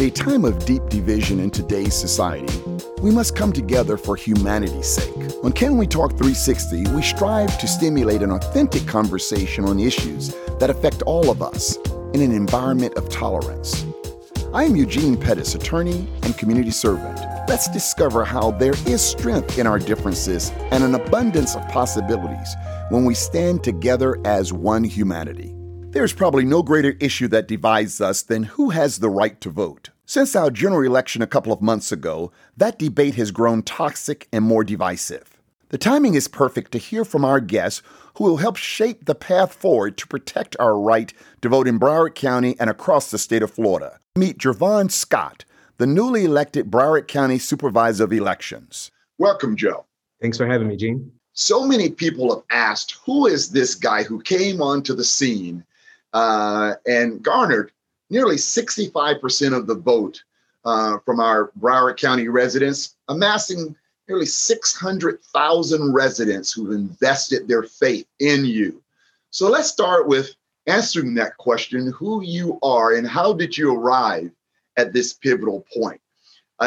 At a time of deep division in today's society, we must come together for humanity's sake. On Can We Talk 360, we strive to stimulate an authentic conversation on issues that affect all of us in an environment of tolerance. I am Eugene Pettis, attorney and community servant. Let's discover how there is strength in our differences and an abundance of possibilities when we stand together as one humanity. There's probably no greater issue that divides us than who has the right to vote. Since our general election a couple of months ago, that debate has grown toxic and more divisive. The timing is perfect to hear from our guests who will help shape the path forward to protect our right to vote in Broward County and across the state of Florida. Meet Jervon Scott, the newly elected Broward County Supervisor of Elections. Welcome, Joe. Thanks for having me, Gene. So many people have asked, who is this guy who came onto the scene and garnered nearly 65% of the vote from our Broward County residents, amassing nearly 600,000 residents who've invested their faith in you. So let's start with answering that question, who you are and how did you arrive at this pivotal point?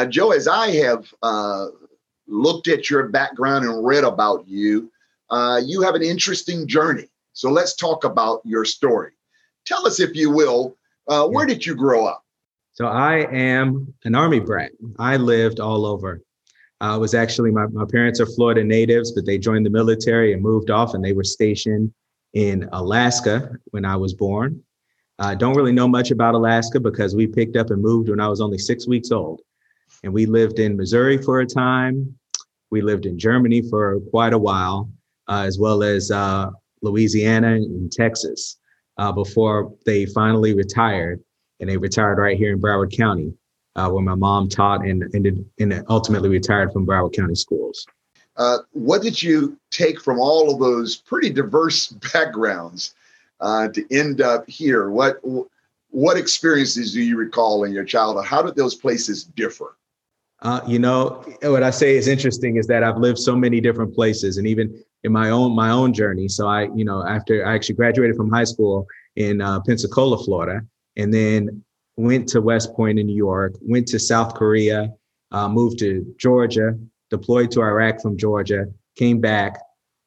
Joe, as I have looked at your background and read about you, you have an interesting journey. So let's talk about your story. Tell us, if you will, where did you grow up? So I am an Army brat. I lived all over. I was actually, my parents are Florida natives, but they joined the military and moved off, and they were stationed in Alaska when I was born. I don't really know much about Alaska because we picked up and moved when I was only 6 weeks old. And we lived in Missouri for a time. We lived in Germany for quite a while, as well as Louisiana and Texas. Before they finally retired, and they retired right here in Broward County, where my mom taught and ultimately retired from Broward County schools. What did you take from all of those pretty diverse backgrounds to end up here? What experiences do you recall in your childhood? How did those places differ? What I say is interesting is that I've lived so many different places, and even in my own journey. So I, after I actually graduated from high school in Pensacola, Florida, and then went to West Point in New York, went to South Korea, moved to Georgia, deployed to Iraq from Georgia, came back.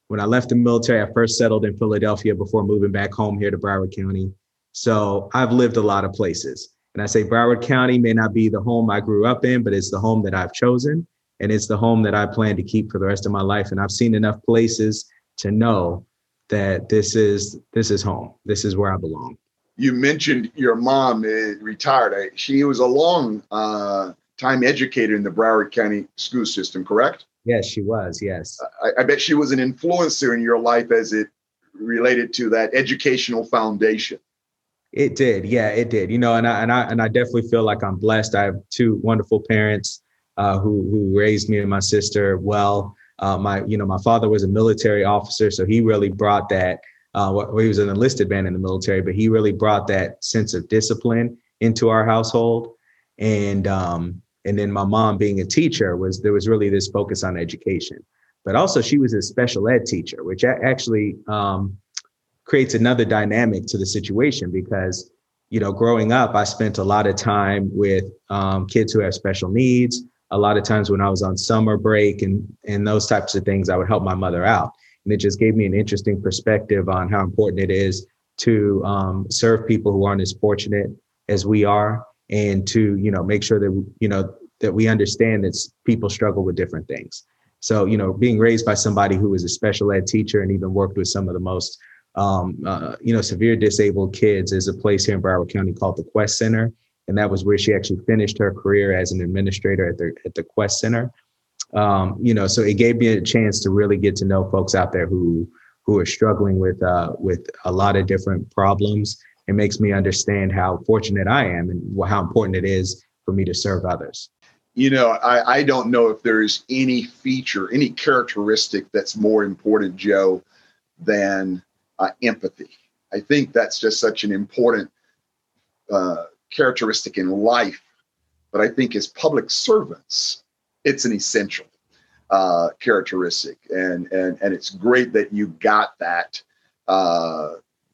When I left the military, I first settled in Philadelphia before moving back home here to Broward County. So I've lived a lot of places. And I say Broward County may not be the home I grew up in, but it's the home that I've chosen. And it's the home that I plan to keep for the rest of my life. And I've seen enough places to know that this is home. This is where I belong. You mentioned your mom retired. She was a long time educator in the Broward County school system, correct? Yes, she was. Yes. I bet she was an influencer in your life as it related to that educational foundation. It did. Yeah, it did. And I definitely feel like I'm blessed. I have two wonderful parents who raised me and my sister well. My father was a military officer, so he really brought that. He was an enlisted man in the military, but he really brought that sense of discipline into our household. And then my mom, being a teacher, there was really this focus on education, but also she was a special ed teacher, which actually creates another dynamic to the situation because, growing up, I spent a lot of time with kids who have special needs. A lot of times when I was on summer break and those types of things, I would help my mother out. And it just gave me an interesting perspective on how important it is to serve people who aren't as fortunate as we are, and to, make sure that, that we understand that people struggle with different things. So, being raised by somebody who was a special ed teacher and even worked with some of the most severe disabled kids is a place here in Broward County called the Quest Center. And that was where she actually finished her career as an administrator at the Quest Center. So it gave me a chance to really get to know folks out there who are struggling with a lot of different problems. It makes me understand how fortunate I am and how important it is for me to serve others. I don't know if there's any feature, any characteristic that's more important, Joe, than empathy. I think that's just such an important characteristic in life, but I think as public servants, it's an essential characteristic, and it's great that you got that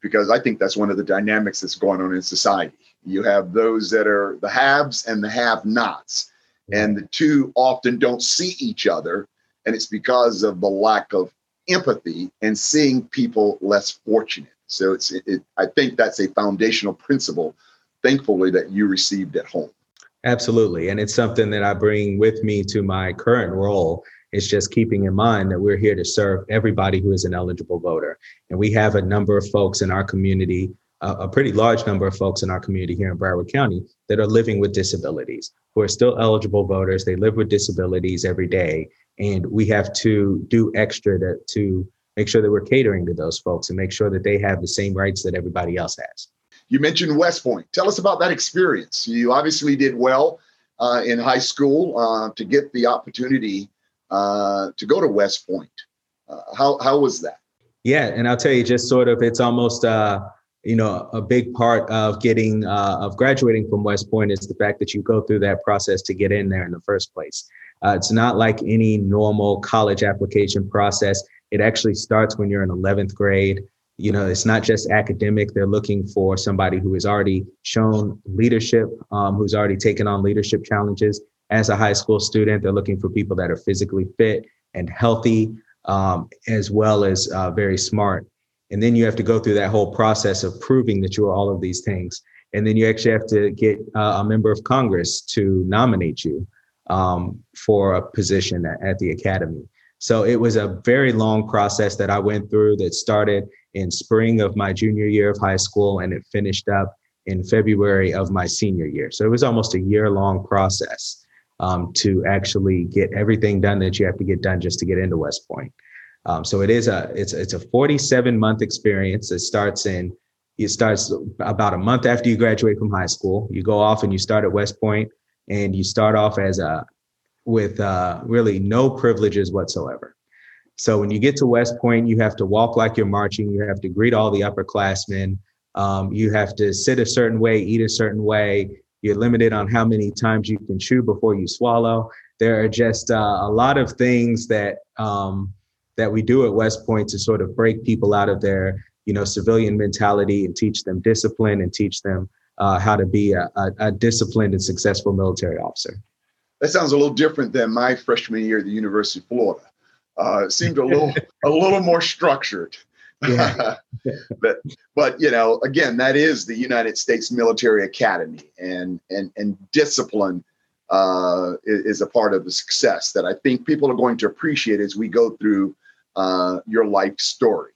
because I think that's one of the dynamics that's going on in society. You have those that are the haves and the have-nots, and the two often don't see each other, and it's because of the lack of empathy and seeing people less fortunate. So I think that's a foundational principle, thankfully, that you received at home. Absolutely. And it's something that I bring with me to my current role. It's just keeping in mind that we're here to serve everybody who is an eligible voter. And we have a number of folks in our community, a pretty large number of folks in our community here in Broward County that are living with disabilities, who are still eligible voters. They live with disabilities every day. And we have to do extra to make sure that we're catering to those folks and make sure that they have the same rights that everybody else has. You mentioned West Point. Tell us about that experience. You obviously did well in high school to get the opportunity to go to West Point. How was that? Yeah, and I'll tell you, just sort of, it's almost, a big part of getting, of graduating from West Point is the fact that you go through that process to get in there in the first place. It's not like any normal college application process. It actually starts when you're in 11th grade. You know, it's not just academic. They're looking for somebody who has already shown leadership, who's already taken on leadership challenges as a high school student. They're looking for people that are physically fit and healthy, as well as very smart. And then you have to go through that whole process of proving that you are all of these things. And then you actually have to get a member of Congress to nominate you for a position at the academy. So it was a very long process that I went through that started in spring of my junior year of high school, and it finished up in February of my senior year. So it was almost a year-long process to actually get everything done that you have to get done just to get into West Point. So it is it's a 47-month experience. It starts about a month after you graduate from high school. You go off and you start at West Point, and you start off as with really no privileges whatsoever. So when you get to West Point, you have to walk like you're marching. You have to greet all the upperclassmen. You have to sit a certain way, eat a certain way. You're limited on how many times you can chew before you swallow. There are just a lot of things that we do at West Point to sort of break people out of their, civilian mentality and teach them discipline and teach them how to be a disciplined and successful military officer. That sounds a little different than my freshman year at the University of Florida. It seemed a little more structured. Yeah. but again, that is the United States Military Academy, and discipline is a part of the success that I think people are going to appreciate as we go through your life story.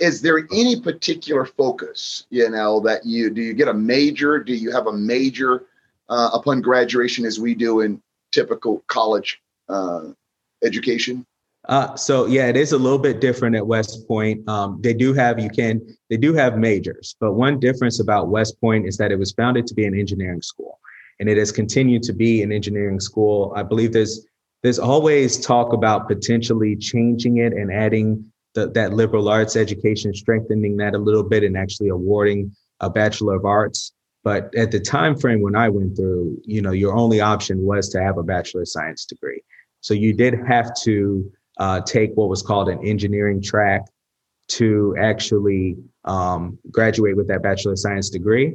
Is there any particular focus, that you get a major? Do you have a major upon graduation as we do in typical college education? So it is a little bit different at West Point. They do have majors, but one difference about West Point is that it was founded to be an engineering school, and it has continued to be an engineering school. I believe there's always talk about potentially changing it and adding that liberal arts education, strengthening that a little bit, and actually awarding a Bachelor of Arts. But at the time frame when I went through, your only option was to have a Bachelor of Science degree. So you did have to take what was called an engineering track to actually graduate with that Bachelor of Science degree.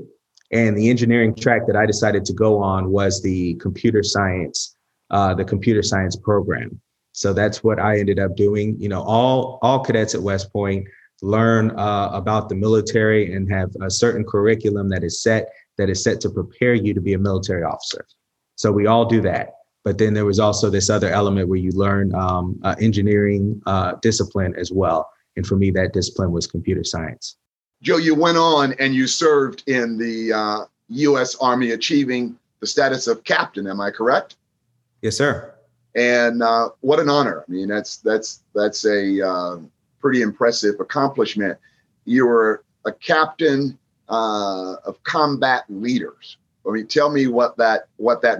And the engineering track that I decided to go on was the computer science program. So that's what I ended up doing. All cadets at West Point learn about the military and have a certain curriculum that is set to prepare you to be a military officer. So we all do that. But then there was also this other element where you learn engineering discipline as well. And for me, that discipline was computer science. Joe, you went on and you served in the U.S. Army, achieving the status of captain. Am I correct? Yes, sir. And what an honor. I mean, that's a pretty impressive accomplishment. You were a captain of combat leaders. I mean, tell me what that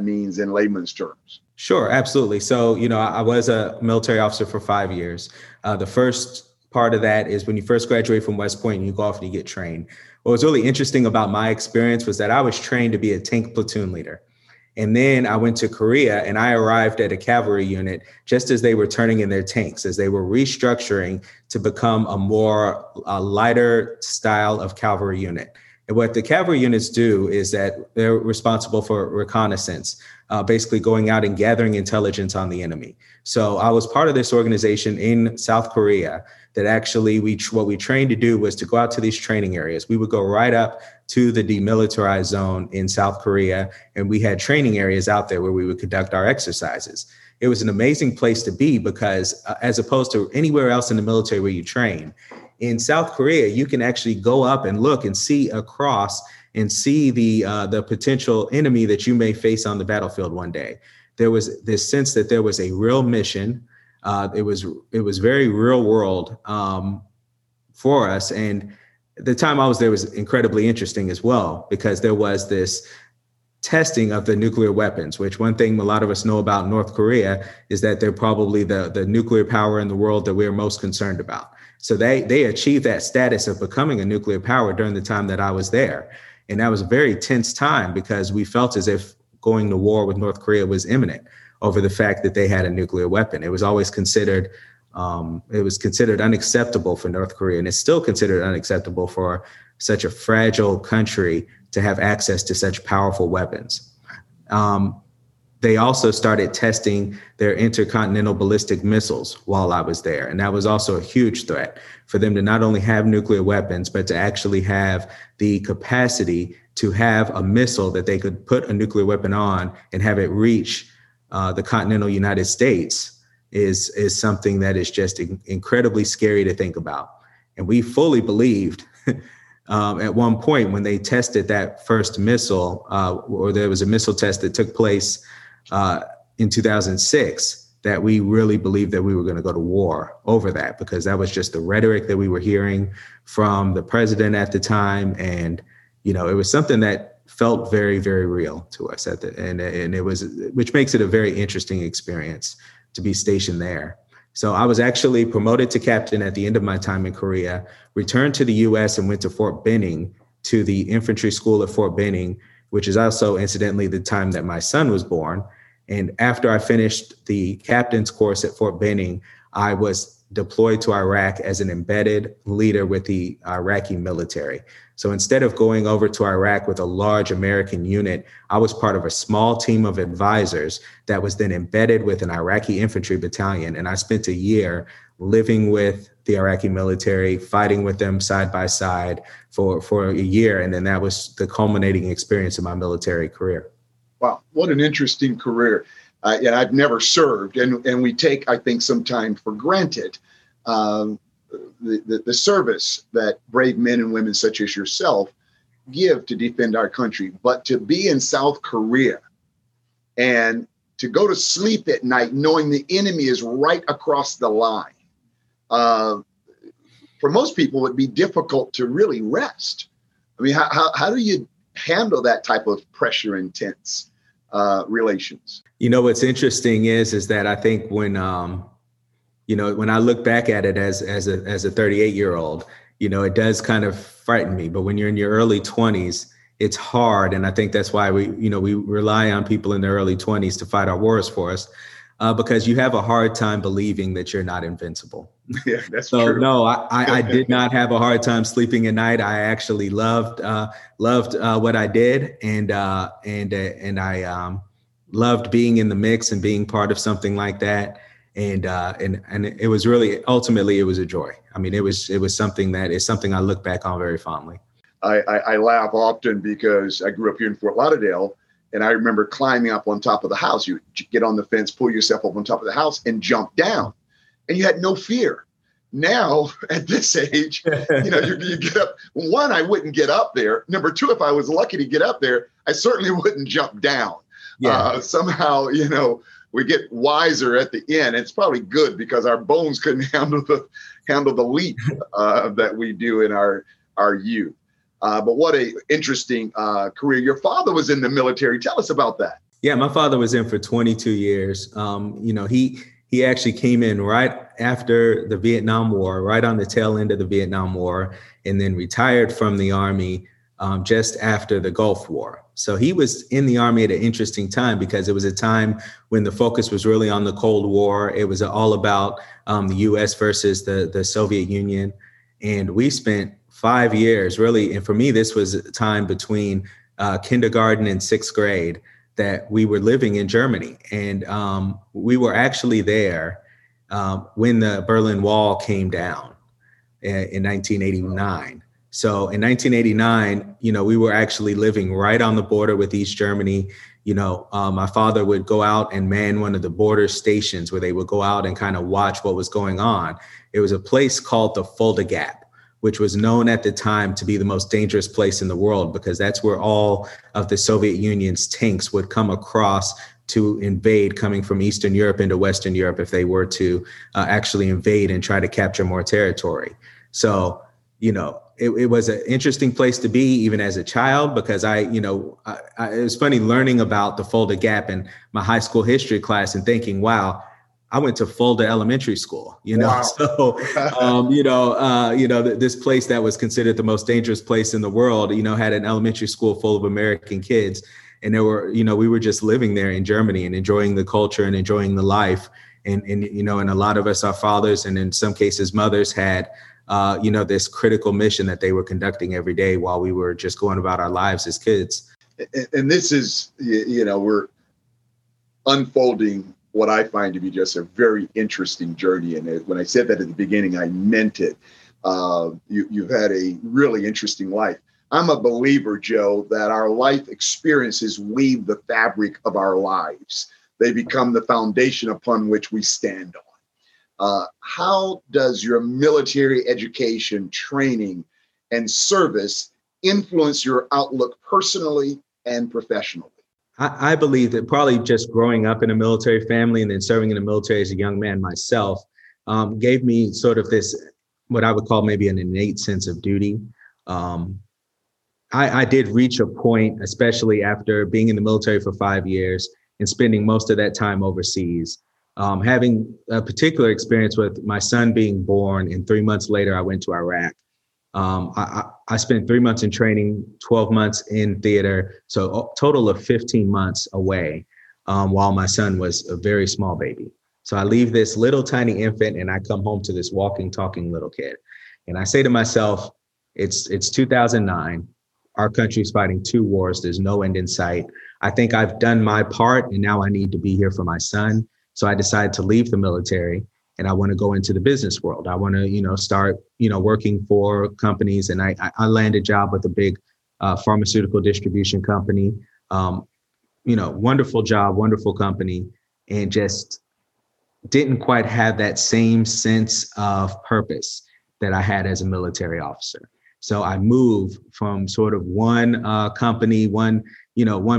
means in layman's terms. Sure, absolutely. So, I was a military officer for 5 years. The first part of that is when you first graduate from West Point, you go off and you get trained. What was really interesting about my experience was that I was trained to be a tank platoon leader. And then I went to Korea and I arrived at a cavalry unit just as they were turning in their tanks, as they were restructuring to become a lighter style of cavalry unit. And what the cavalry units do is that they're responsible for reconnaissance, basically going out and gathering intelligence on the enemy. So I was part of this organization in South Korea that actually what we trained to do was to go out to these training areas. We would go right up to the demilitarized zone in South Korea, and we had training areas out there where we would conduct our exercises. It was an amazing place to be because as opposed to anywhere else in the military where you train, in South Korea, you can actually go up and look and see across and see the potential enemy that you may face on the battlefield one day. There was this sense that there was a real mission. It was very real world for us. And the time I was there was incredibly interesting as well, because there was this testing of the nuclear weapons, which one thing a lot of us know about North Korea is that they're probably the nuclear power in the world that we're most concerned about. So they achieved that status of becoming a nuclear power during the time that I was there. And that was a very tense time because we felt as if going to war with North Korea was imminent over the fact that they had a nuclear weapon. It was always considered unacceptable for North Korea, and it's still considered unacceptable for such a fragile country to have access to such powerful weapons. They also started testing their intercontinental ballistic missiles while I was there. And that was also a huge threat for them to not only have nuclear weapons, but to actually have the capacity to have a missile that they could put a nuclear weapon on and have it reach the continental United States is something that is just incredibly scary to think about. And we fully believed at one point when they tested that first missile, or there was a missile test that took place in 2006, that we really believed that we were going to go to war over that, because that was just the rhetoric that we were hearing from the president at the time. And, you know, it was something that felt very, very real to us and it was, which makes it a very interesting experience to be stationed there. So I was actually promoted to captain at the end of my time in Korea, returned to the U.S. and went to Fort Benning, to the infantry school at Fort Benning, which is also incidentally the time that my son was born. And after I finished the captain's course at Fort Benning, I was deployed to Iraq as an embedded leader with the Iraqi military. So instead of going over to Iraq with a large American unit, I was part of a small team of advisors that was then embedded with an Iraqi infantry battalion. And I spent a year living with the Iraqi military, fighting with them side by side for a year. And then that was the culminating experience of my military career. Wow, what an interesting career. And I've never served. And we take, I think, some time for granted the service that brave men and women such as yourself give to defend our country. But to be in South Korea and to go to sleep at night knowing the enemy is right across the line, for most people, it would be difficult to really rest. I mean, how do you handle that type of pressure intense relations? You know, what's interesting is that I think when I look back at it as a 38-year-old, you know, it does kind of frighten me. But when you're in your early 20s, it's hard. And I think that's why we rely on people in their early 20s to fight our wars for us, because you have a hard time believing that you're not invincible. Yeah, that's so true. No, I did not have a hard time sleeping at night. I actually loved what I did, and I loved being in the mix and being part of something like that. And it was really, ultimately, it was a joy. I mean, it was something that is something I look back on very fondly. I laugh often because I grew up here in Fort Lauderdale, and I remember climbing up on top of the house. You get on the fence, pull yourself up on top of the house, and jump down. And you had no fear. Now, at this age, you know, you get up. One, I wouldn't get up there. Number two, if I was lucky to get up there, I certainly wouldn't jump down. Yeah. Somehow, you know, we get wiser at the end. It's probably good because our bones couldn't handle the leap that we do in our youth. But what a interesting career. Your father was in the military. Tell us about that. Yeah, my father was in for 22 years. You know, he actually came in right after the Vietnam War, right on the tail end of the Vietnam War, and then retired from the Army just after the Gulf War. So he was in the Army at an interesting time because it was a time when the focus was really on the Cold War. It was all about the U.S. versus the Soviet Union. And we spent 5 years really, and for me, this was a time between kindergarten and sixth grade that we were living in Germany. And we were actually there when the Berlin Wall came down in 1989. So in 1989, you know, we were actually living right on the border with East Germany. You know, my father would go out and man one of the border stations where they would go out and kind of watch what was going on. It was a place called the Fulda Gap, which was known at the time to be the most dangerous place in the world because that's where all of the Soviet Union's tanks would come across to invade, coming from Eastern Europe into Western Europe if they were to actually invade and try to capture more territory. So, you know, it was an interesting place to be even as a child, because it was funny learning about the Fulda Gap in my high school history class and thinking, wow, I went to Fulda Elementary School, you know, wow. So, this place that was considered the most dangerous place in the world, you know, had an elementary school full of American kids. And there were, you know, we were just living there in Germany and enjoying the culture and enjoying the life. And a lot of us, our fathers, and in some cases, mothers had, this critical mission that they were conducting every day while we were just going about our lives as kids. And this is, you know, we're unfolding what I find to be just a very interesting journey. And when I said that at the beginning, I meant it. You've had a really interesting life. I'm a believer, Joe, that our life experiences weave the fabric of our lives. They become the foundation upon which we stand on. How does your military education, training, and service influence your outlook personally and professionally? I believe that probably just growing up in a military family and then serving in the military as a young man myself gave me sort of this, what I would call maybe an innate sense of duty. I did reach a point, especially after being in the military for 5 years and spending most of that time overseas. Having a particular experience with my son being born, and 3 months later, I went to Iraq. I spent 3 months in training, 12 months in theater, so a total of 15 months away while my son was a very small baby. So I leave this little tiny infant and I come home to this walking, talking little kid. And I say to myself, it's 2009. Our country's fighting two wars. There's no end in sight. I think I've done my part and now I need to be here for my son. So I decided to leave the military and I want to go into the business world. I want to, start, working for companies. And I landed a job with a big pharmaceutical distribution company, wonderful job, wonderful company, and just didn't quite have that same sense of purpose that I had as a military officer. So I moved from sort of one company, one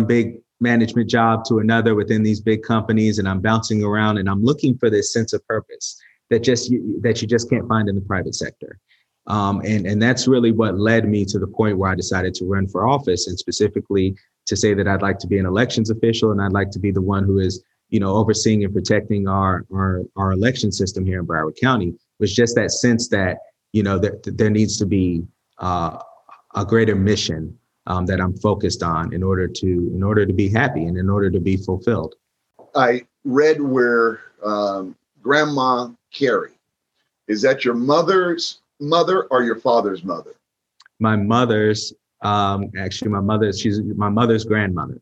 big management job to another within these big companies, and I'm bouncing around and I'm looking for this sense of purpose that you just can't find in the private sector. And that's really what led me to the point where I decided to run for office, and specifically to say that I'd like to be an elections official and I'd like to be the one who is, overseeing and protecting our election system here in Broward County. Was just that sense that, there needs to be a greater mission that I'm focused on in order to be happy and in order to be fulfilled. I read where Grandma Carrie, is that your mother's mother or your father's mother? My mother's, she's my mother's grandmother.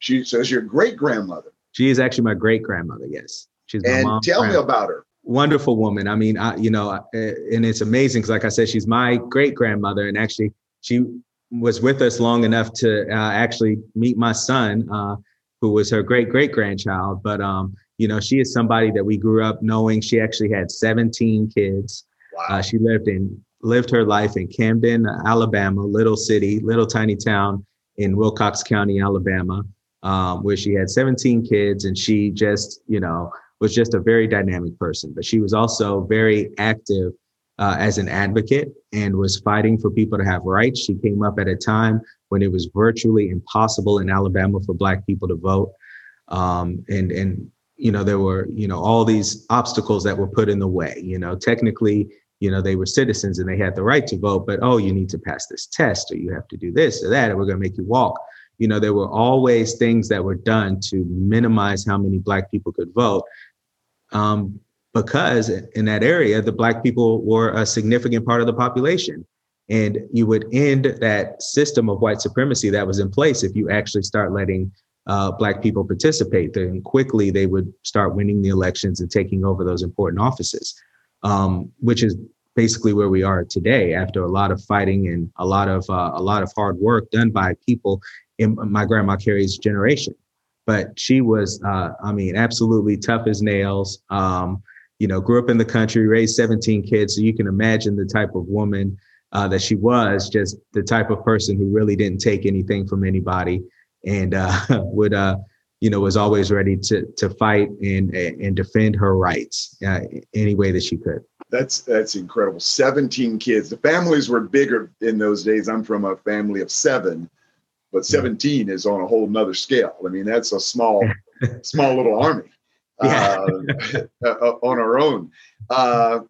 She says your great grandmother. She is actually my great grandmother. Yes. She's my mom's grandmother. And tell me about her. Wonderful woman. I mean, and it's amazing because, like I said, she's my great grandmother, and actually she was with us long enough to actually meet my son, who was her great-great-grandchild. But, she is somebody that we grew up knowing. She actually had 17 kids. Wow. She lived her life in Camden, Alabama, little tiny town in Wilcox County, Alabama, where she had 17 kids. And she just, was just a very dynamic person. But she was also very active as an advocate and was fighting for people to have rights. She came up at a time when it was virtually impossible in Alabama for Black people to vote. There were, all these obstacles that were put in the way. Technically you know, they were citizens and they had the right to vote, but, oh, you need to pass this test, or you have to do this or that, or we're going to make you walk. You know, there were always things that were done to minimize how many Black people could vote. Because in that area, the Black people were a significant part of the population. And you would end that system of white supremacy that was in place if you actually start letting Black people participate. Then quickly they would start winning the elections and taking over those important offices, which is basically where we are today after a lot of fighting and a lot of hard work done by people in my grandma Carrie's generation. But she was, absolutely tough as nails. Grew up in the country, raised 17 kids. So you can imagine the type of woman that she was, just the type of person who really didn't take anything from anybody, and was always ready to fight and defend her rights any way that she could. That's incredible. 17 kids. The families were bigger in those days. I'm from a family of 7, but 17 is on a whole nother scale. I mean, that's a small little army. On our own.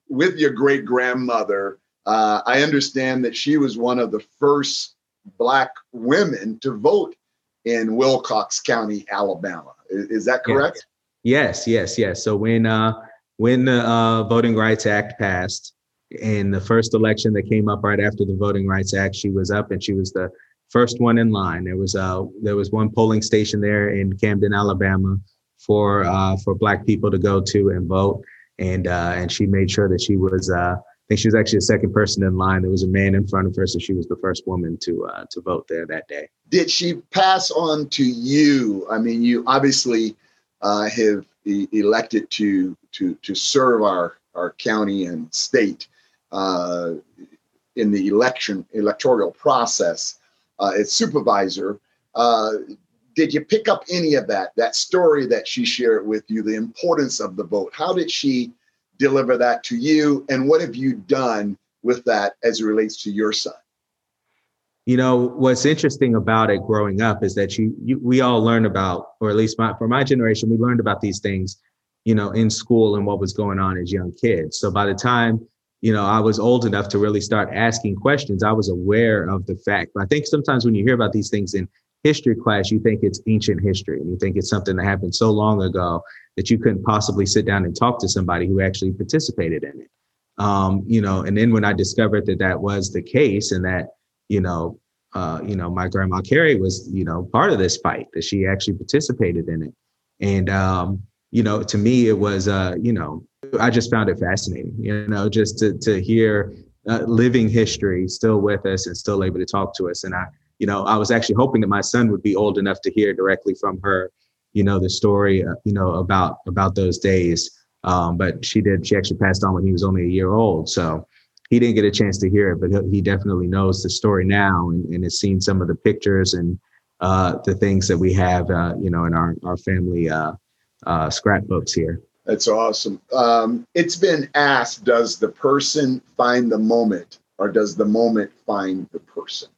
With your great grandmother, I understand that she was one of the first Black women to vote in Wilcox County, Alabama. Is that correct? Yes. So when the Voting Rights Act passed, in the first election that came up right after the Voting Rights Act, she was up and she was the first one in line. There was one polling station there in Camden, Alabama, for Black people to go to and vote, and she made sure that she was. I think she was actually the second person in line. There was a man in front of her, so she was the first woman to vote there that day. Did she pass on to you? I mean, you obviously have elected to serve our county and state in the electoral process as supervisor. Did you pick up any of that story that she shared with you, the importance of the vote? How did she deliver that to you? And what have you done with that as it relates to your son? You know, what's interesting about it growing up is that we all learn about, or at least for my generation, we learned about these things, you know, in school and what was going on as young kids. So by the time, you know, I was old enough to really start asking questions, I was aware of the fact. But I think sometimes when you hear about these things in history class, you think it's ancient history and you think it's something that happened so long ago that you couldn't possibly sit down and talk to somebody who actually participated in it. And then when I discovered that was the case, and that, my grandma Carrie was, part of this fight, that she actually participated in it. And, to me, it was, I just found it fascinating, just to hear living history still with us and still able to talk to us. And I was actually hoping that my son would be old enough to hear directly from her, the story, about those days. But she actually passed on when he was only a year old. So he didn't get a chance to hear it, but he definitely knows the story now and has seen some of the pictures and the things that we have, in our family scrapbooks here. That's awesome. It's been asked, does the person find the moment, or does the moment find the person?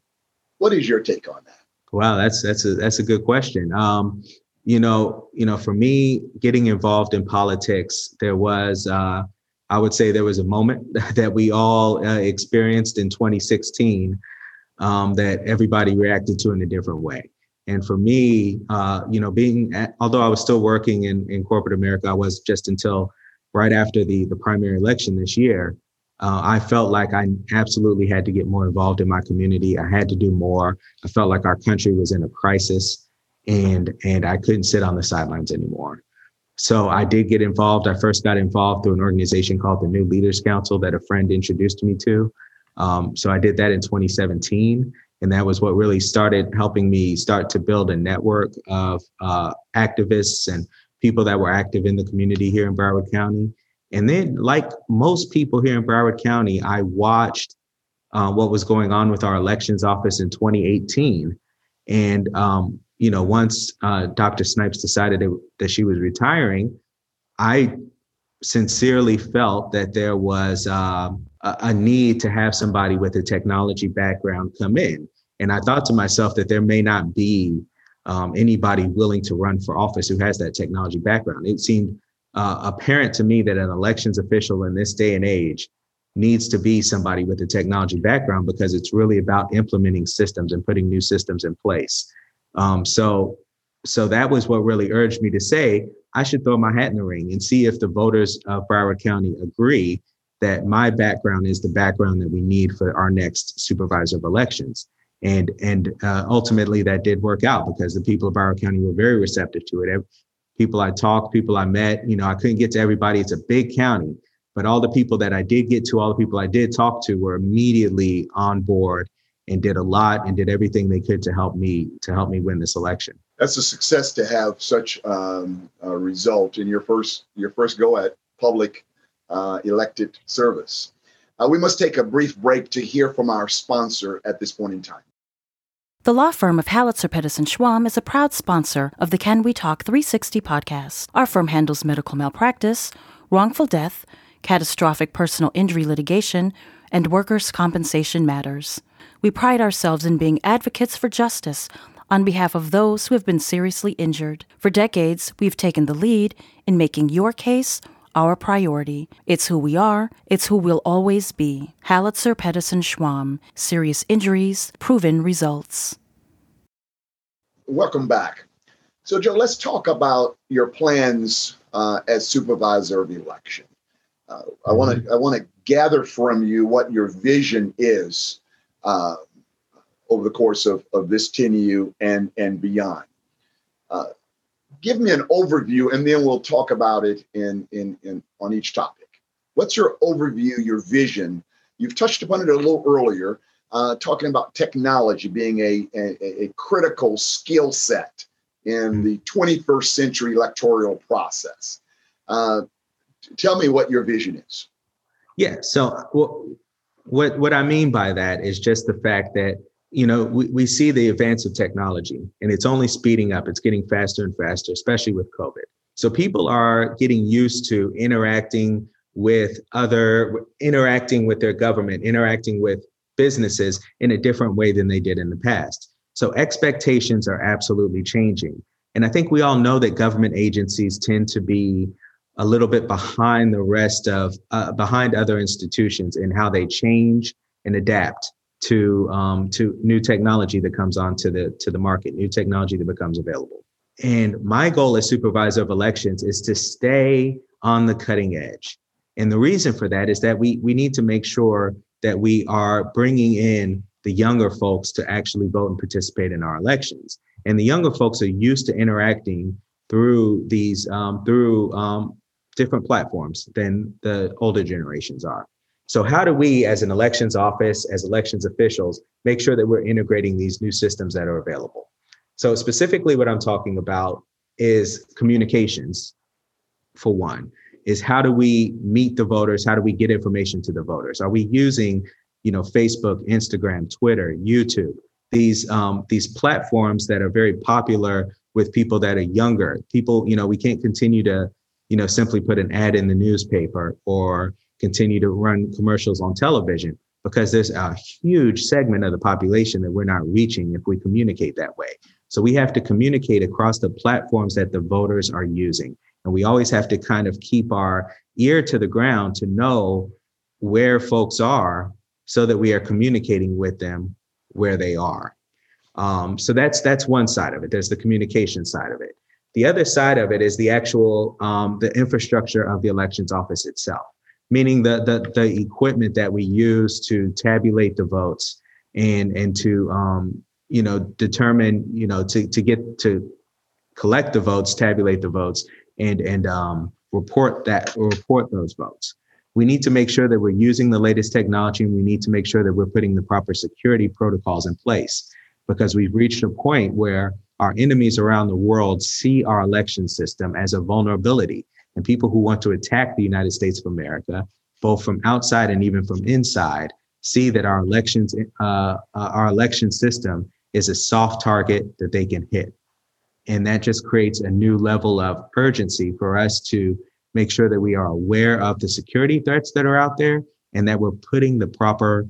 What is your take on that? Wow, that's a good question. For me, getting involved in politics, there was a moment that we all experienced in 2016 that everybody reacted to in a different way. And for me, although I was still working in corporate America, I was just until right after the primary election this year. I felt like I absolutely had to get more involved in my community. I had to do more. I felt like our country was in a crisis. And I couldn't sit on the sidelines anymore. So I did get involved. I first got involved through an organization called the New Leaders Council that a friend introduced me to. So I did that in 2017. And that was what really started helping me start to build a network of activists and people that were active in the community here in Broward County. And then, like most people here in Broward County, I watched what was going on with our elections office in 2018. And once Dr. Snipes decided that she was retiring, I sincerely felt that there was a need to have somebody with a technology background come in. And I thought to myself that there may not be anybody willing to run for office who has that technology background. It seemed apparent to me that an elections official in this day and age needs to be somebody with a technology background, because it's really about implementing systems and putting new systems in place. So that was what really urged me to say, I should throw my hat in the ring and see if the voters of Broward County agree that my background is the background that we need for our next supervisor of elections. And ultimately that did work out, because the people of Broward County were very receptive to it. People I talked, people I met, I couldn't get to everybody. It's a big county, but all the people that I did get to, all the people I did talk to were immediately on board and did a lot and did everything they could to help me win this election. That's a success to have such a result in your first go at public elected service. We must take a brief break to hear from our sponsor at this point in time. The law firm of Halitzer, Pettis & Schwamm is a proud sponsor of the Can We Talk 360 podcast. Our firm handles medical malpractice, wrongful death, catastrophic personal injury litigation, and workers' compensation matters. We pride ourselves in being advocates for justice on behalf of those who have been seriously injured. For decades, we've taken the lead in making your case our priority. It's who we are. It's who we'll always be. Halitzer, Pettis & Schwamm. Serious injuries, proven results. Welcome back. So, Joe, let's talk about your plans as supervisor of election. I want to gather from you what your vision is over the course of this tenure and beyond. Give me an overview, and then we'll talk about it in on each topic. What's your overview, your vision? You've touched upon it a little earlier, talking about technology being a critical skill set in the 21st century electoral process. Tell me what your vision is. Yeah. So what I mean by that is just the fact that, we see the advance of technology, and it's only speeding up. It's getting faster and faster, especially with COVID. So people are getting used to interacting with their government, interacting with businesses in a different way than they did in the past. So expectations are absolutely changing. And I think we all know that government agencies tend to be a little bit behind the rest of, behind other institutions in how they change and adapt to new technology that comes onto the market, new technology that becomes available. And my goal as supervisor of elections is to stay on the cutting edge. And the reason for that is that we need to make sure that we are bringing in the younger folks to actually vote and participate in our elections. And the younger folks are used to interacting through these, different platforms than the older generations are. So how do we, as an elections office, as elections officials, make sure that we're integrating these new systems that are available? So specifically what I'm talking about is communications, for one, is how do we meet the voters? How do we get information to the voters? Are we using, Facebook, Instagram, Twitter, YouTube, these platforms that are very popular with people that are younger? People, we can't continue to, simply put an ad in the newspaper or continue to run commercials on television, because there's a huge segment of the population that we're not reaching if we communicate that way. So we have to communicate across the platforms that the voters are using. And we always have to kind of keep our ear to the ground to know where folks are so that we are communicating with them where they are. So that's one side of it. There's the communication side of it. The other side of it is the actual, the infrastructure of the elections office itself. Meaning the equipment that we use to tabulate the votes and to determine to collect the votes, tabulate the votes, and report those votes. We need to make sure that we're using the latest technology, and we need to make sure that we're putting the proper security protocols in place, because we've reached a point where our enemies around the world see our election system as a vulnerability. And people who want to attack the United States of America, both from outside and even from inside, see that our election system is a soft target that they can hit. And that just creates a new level of urgency for us to make sure that we are aware of the security threats that are out there, and that we're putting the proper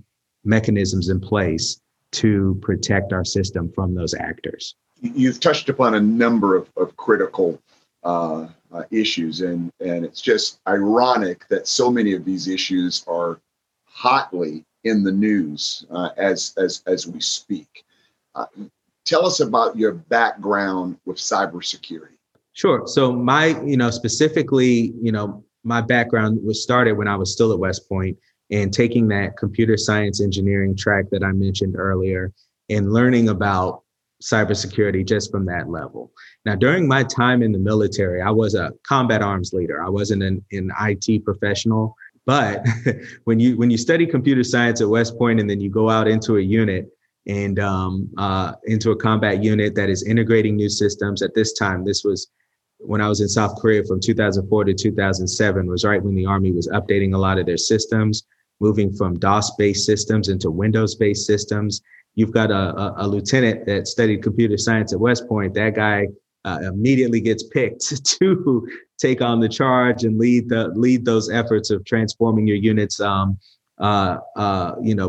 mechanisms in place to protect our system from those actors. You've touched upon a number of critical issues, and it's just ironic that so many of these issues are hotly in the news as we speak. Tell us about your background with cybersecurity. Sure. So my background was started when I was still at West Point and taking that computer science engineering track that I mentioned earlier and learning about cybersecurity just from that level. Now, during my time in the military, I was a combat arms leader. I wasn't an IT professional, but when you study computer science at West Point and then you go out into a unit and into a combat unit that is integrating new systems. At this time, this was when I was in South Korea from 2004 to 2007, was right when the Army was updating a lot of their systems, moving from DOS-based systems into Windows-based systems. You've got a lieutenant that studied computer science at West Point. That guy immediately gets picked to take on the charge and lead those efforts of transforming your units,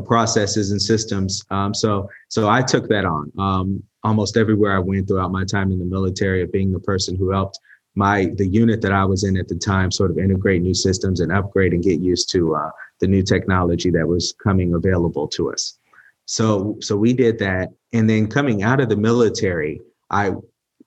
processes and systems. So I took that on almost everywhere I went throughout my time in the military, of being the person who helped the unit that I was in at the time sort of integrate new systems and upgrade and get used to the new technology that was coming available to us. So we did that. And then coming out of the military, I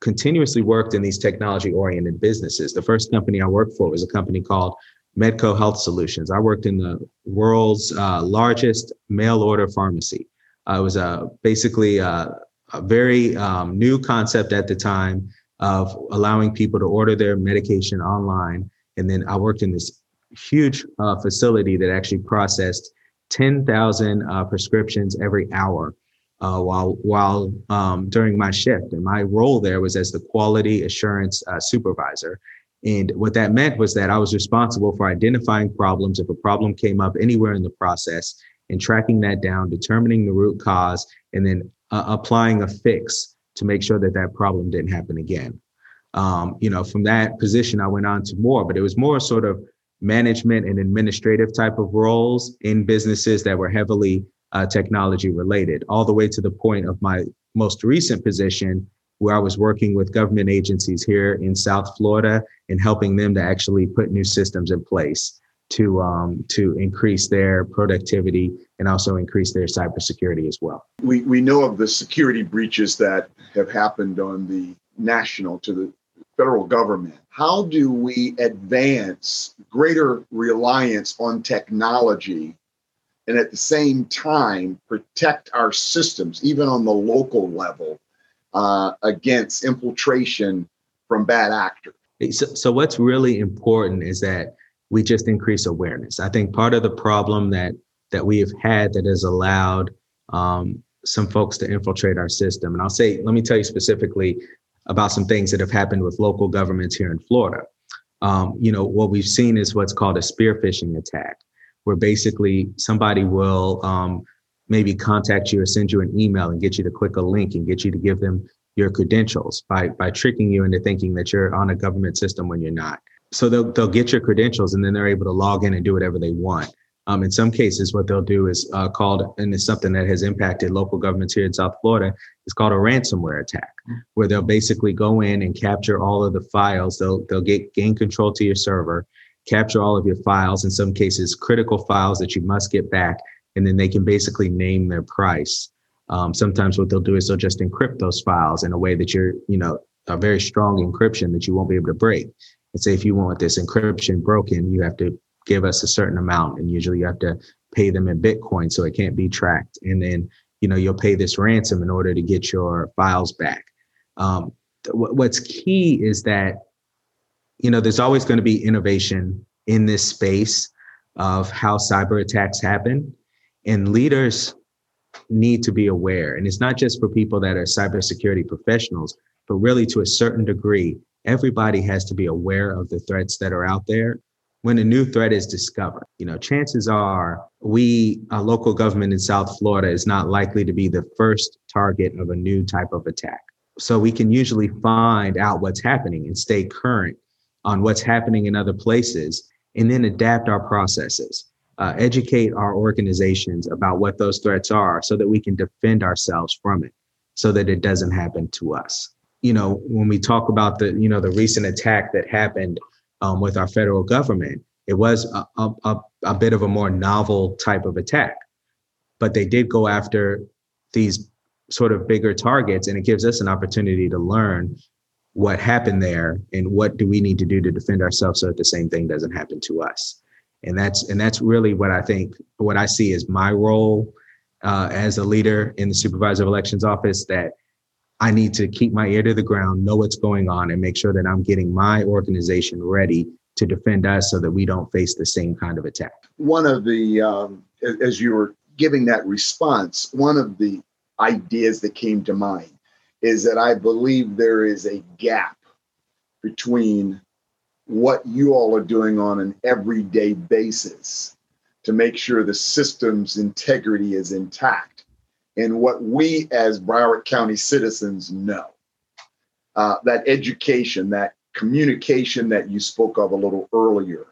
continuously worked in these technology-oriented businesses. The first company I worked for was a company called Medco Health Solutions. I worked in the world's largest mail order pharmacy. It was basically a very new concept at the time of allowing people to order their medication online. And then I worked in this huge facility that actually processed 10,000 prescriptions every hour while during my shift. And my role there was as the quality assurance supervisor. And what that meant was that I was responsible for identifying problems if a problem came up anywhere in the process and tracking that down, determining the root cause, and then applying a fix to make sure that problem didn't happen again. From that position, I went on to more, but it was more sort of management and administrative type of roles in businesses that were heavily technology related, all the way to the point of my most recent position, where I was working with government agencies here in South Florida and helping them to actually put new systems in place to increase their productivity and also increase their cybersecurity as well. We know of the security breaches that have happened on the national to the federal government. How do we advance greater reliance on technology and at the same time protect our systems, even on the local level, against infiltration from bad actors? So what's really important is that we just increase awareness. I think part of the problem that we have had that has allowed some folks to infiltrate our system. And let me tell you specifically about some things that have happened with local governments here in Florida. What we've seen is what's called a spear phishing attack, where basically somebody will maybe contact you or send you an email and get you to click a link and get you to give them your credentials by tricking you into thinking that you're on a government system when you're not. So they'll get your credentials and then they're able to log in and do whatever they want. In some cases, what they'll do is called, and it's something that has impacted local governments here in South Florida, it's called a ransomware attack, where they'll basically go in and capture all of the files. They'll gain control to your server, capture all of your files, in some cases, critical files that you must get back. And then they can basically name their price. Sometimes what they'll do is they'll just encrypt those files in a way that a very strong encryption that you won't be able to break. And say, if you want this encryption broken, you have to give us a certain amount. And usually you have to pay them in Bitcoin so it can't be tracked. And then, you'll pay this ransom in order to get your files back. What's key is that, there's always going to be innovation in this space of how cyber attacks happen. And leaders need to be aware. And it's not just for people that are cybersecurity professionals, but really to a certain degree, everybody has to be aware of the threats that are out there. When a new threat is discovered, chances are a local government in South Florida is not likely to be the first target of a new type of attack. So we can usually find out what's happening and stay current on what's happening in other places and then adapt our processes. Educate our organizations about what those threats are so that we can defend ourselves from it so that it doesn't happen to us. When we talk about the recent attack that happened with our federal government, It was a bit of a more novel type of attack, but they did go after these sort of bigger targets, and it gives us an opportunity to learn what happened there and what do we need to do to defend ourselves so that the same thing doesn't happen to us. And that's really what I think, what I see is my role as a leader in the Supervisor of Elections office, that I need to keep my ear to the ground, know what's going on, and make sure that I'm getting my organization ready to defend us so that we don't face the same kind of attack. One of the, as you were giving that response, one of the ideas that came to mind is that I believe there is a gap between what you all are doing on an everyday basis to make sure the system's integrity is intact and what we as Broward County citizens know. That education, that communication that you spoke of a little earlier.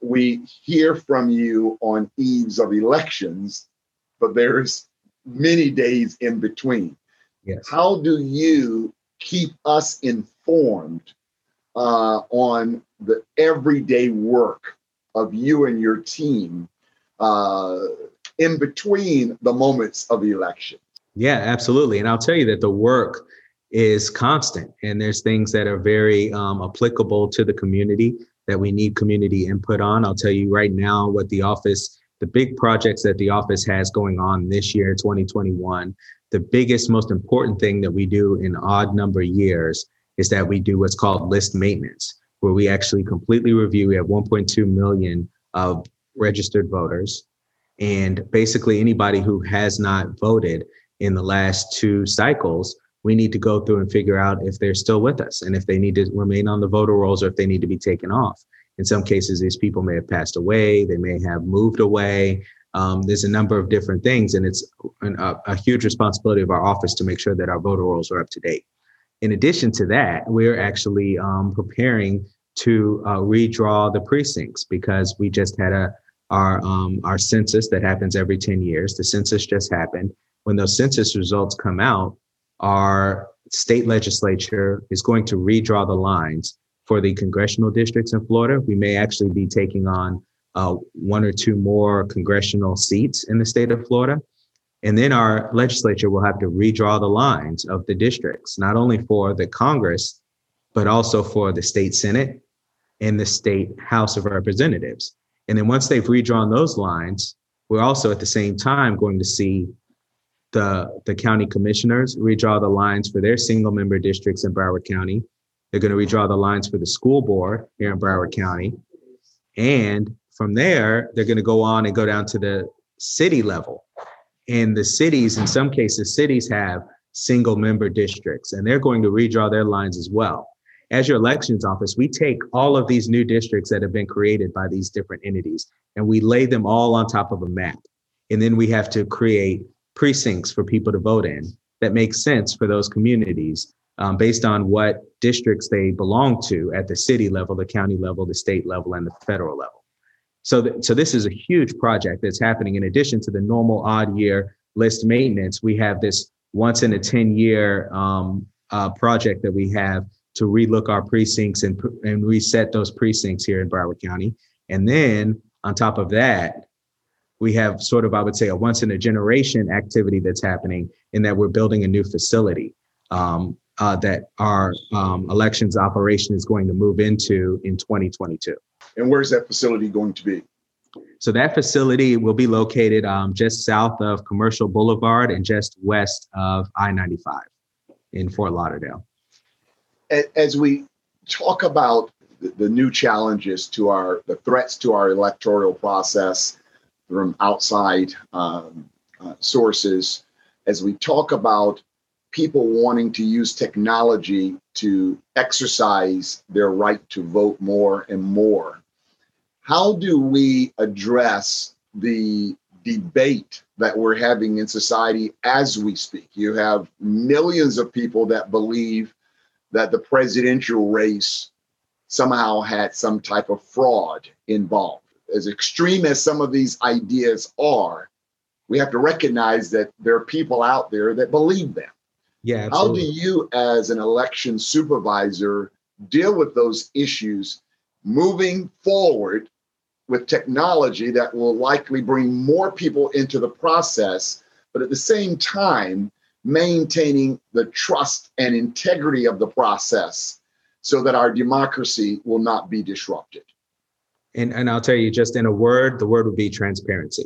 We hear from you on eves of elections, but there's many days in between. Yes. How do you keep us informed on the everyday work of you and your team in between the moments of elections? Yeah, absolutely. And I'll tell you that the work is constant, and there's things that are very applicable to the community that we need community input on. I'll tell you right now what the office, the big projects that the office has going on this year, 2021, the biggest, most important thing that we do in odd number years is that we do what's called list maintenance, where we actually completely review. We have 1.2 million of registered voters, and basically anybody who has not voted in the last two cycles, we need to go through and figure out if they're still with us and if they need to remain on the voter rolls or if they need to be taken off. In some cases, these people may have passed away. They may have moved away. There's a number of different things, and it's a huge responsibility of our office to make sure that our voter rolls are up to date. In addition to that, we're actually preparing to redraw the precincts, because we just had our census that happens every 10 years. The census just happened. When those census results come out, our state legislature is going to redraw the lines for the congressional districts in Florida. We may actually be taking on one or two more congressional seats in the state of Florida. And then our legislature will have to redraw the lines of the districts, not only for the Congress, but also for the state Senate and the state House of Representatives. And then once they've redrawn those lines, we're also at the same time going to see the county commissioners redraw the lines for their single member districts in Broward County. They're going to redraw the lines for the school board here in Broward County. And from there, they're going to go on and go down to the city level. And the cities, in some cases, cities have single member districts, and they're going to redraw their lines as well. As your elections office, we take all of these new districts that have been created by these different entities, and we lay them all on top of a map. And then we have to create precincts for people to vote in that make sense for those communities based on what districts they belong to at the city level, the county level, the state level, and the federal level. So this is a huge project that's happening. In addition to the normal odd year list maintenance, we have this once in a 10-year project that we have to relook our precincts and reset those precincts here in Broward County. And then on top of that, we have sort of, I would say, a once in a generation activity that's happening in that we're building a new facility that our elections operation is going to move into in 2022. And where's that facility going to be? So that facility will be located just south of Commercial Boulevard and just west of I-95 in Fort Lauderdale. As we talk about the new challenges to the threats to our electoral process, from outside sources, as we talk about people wanting to use technology to exercise their right to vote more and more, how do we address the debate that we're having in society as we speak? You have millions of people that believe that the presidential race somehow had some type of fraud involved. As extreme as some of these ideas are, we have to recognize that there are people out there that believe them. Yeah, absolutely. How do you, as an election supervisor, deal with those issues moving forward with technology that will likely bring more people into the process, but at the same time, maintaining the trust and integrity of the process so that our democracy will not be disrupted. And I'll tell you, just in a word, the word would be transparency.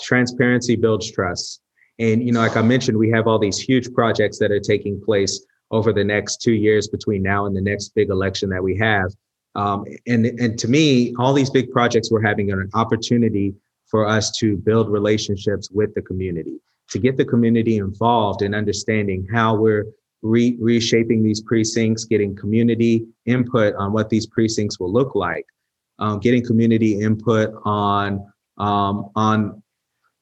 Transparency builds trust. And, you know, like I mentioned, we have all these huge projects that are taking place over the next 2 years between now and the next big election that we have. And to me, all these big projects we're having are an opportunity for us to build relationships with the community, to get the community involved in understanding how we're reshaping these precincts, getting community input on what these precincts will look like, getting community input on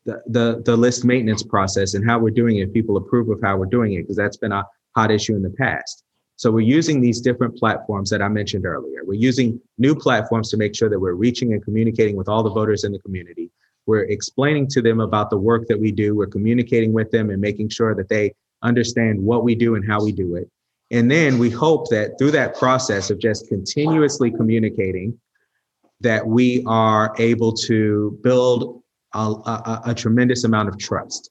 the list maintenance process and how we're doing it. People approve of how we're doing it because that's been a hot issue in the past. So we're using these different platforms that I mentioned earlier. We're using new platforms to make sure that we're reaching and communicating with all the voters in the community. We're explaining to them about the work that we do. We're communicating with them and making sure that they understand what we do and how we do it. And then we hope that through that process of just continuously communicating, that we are able to build a tremendous amount of trust.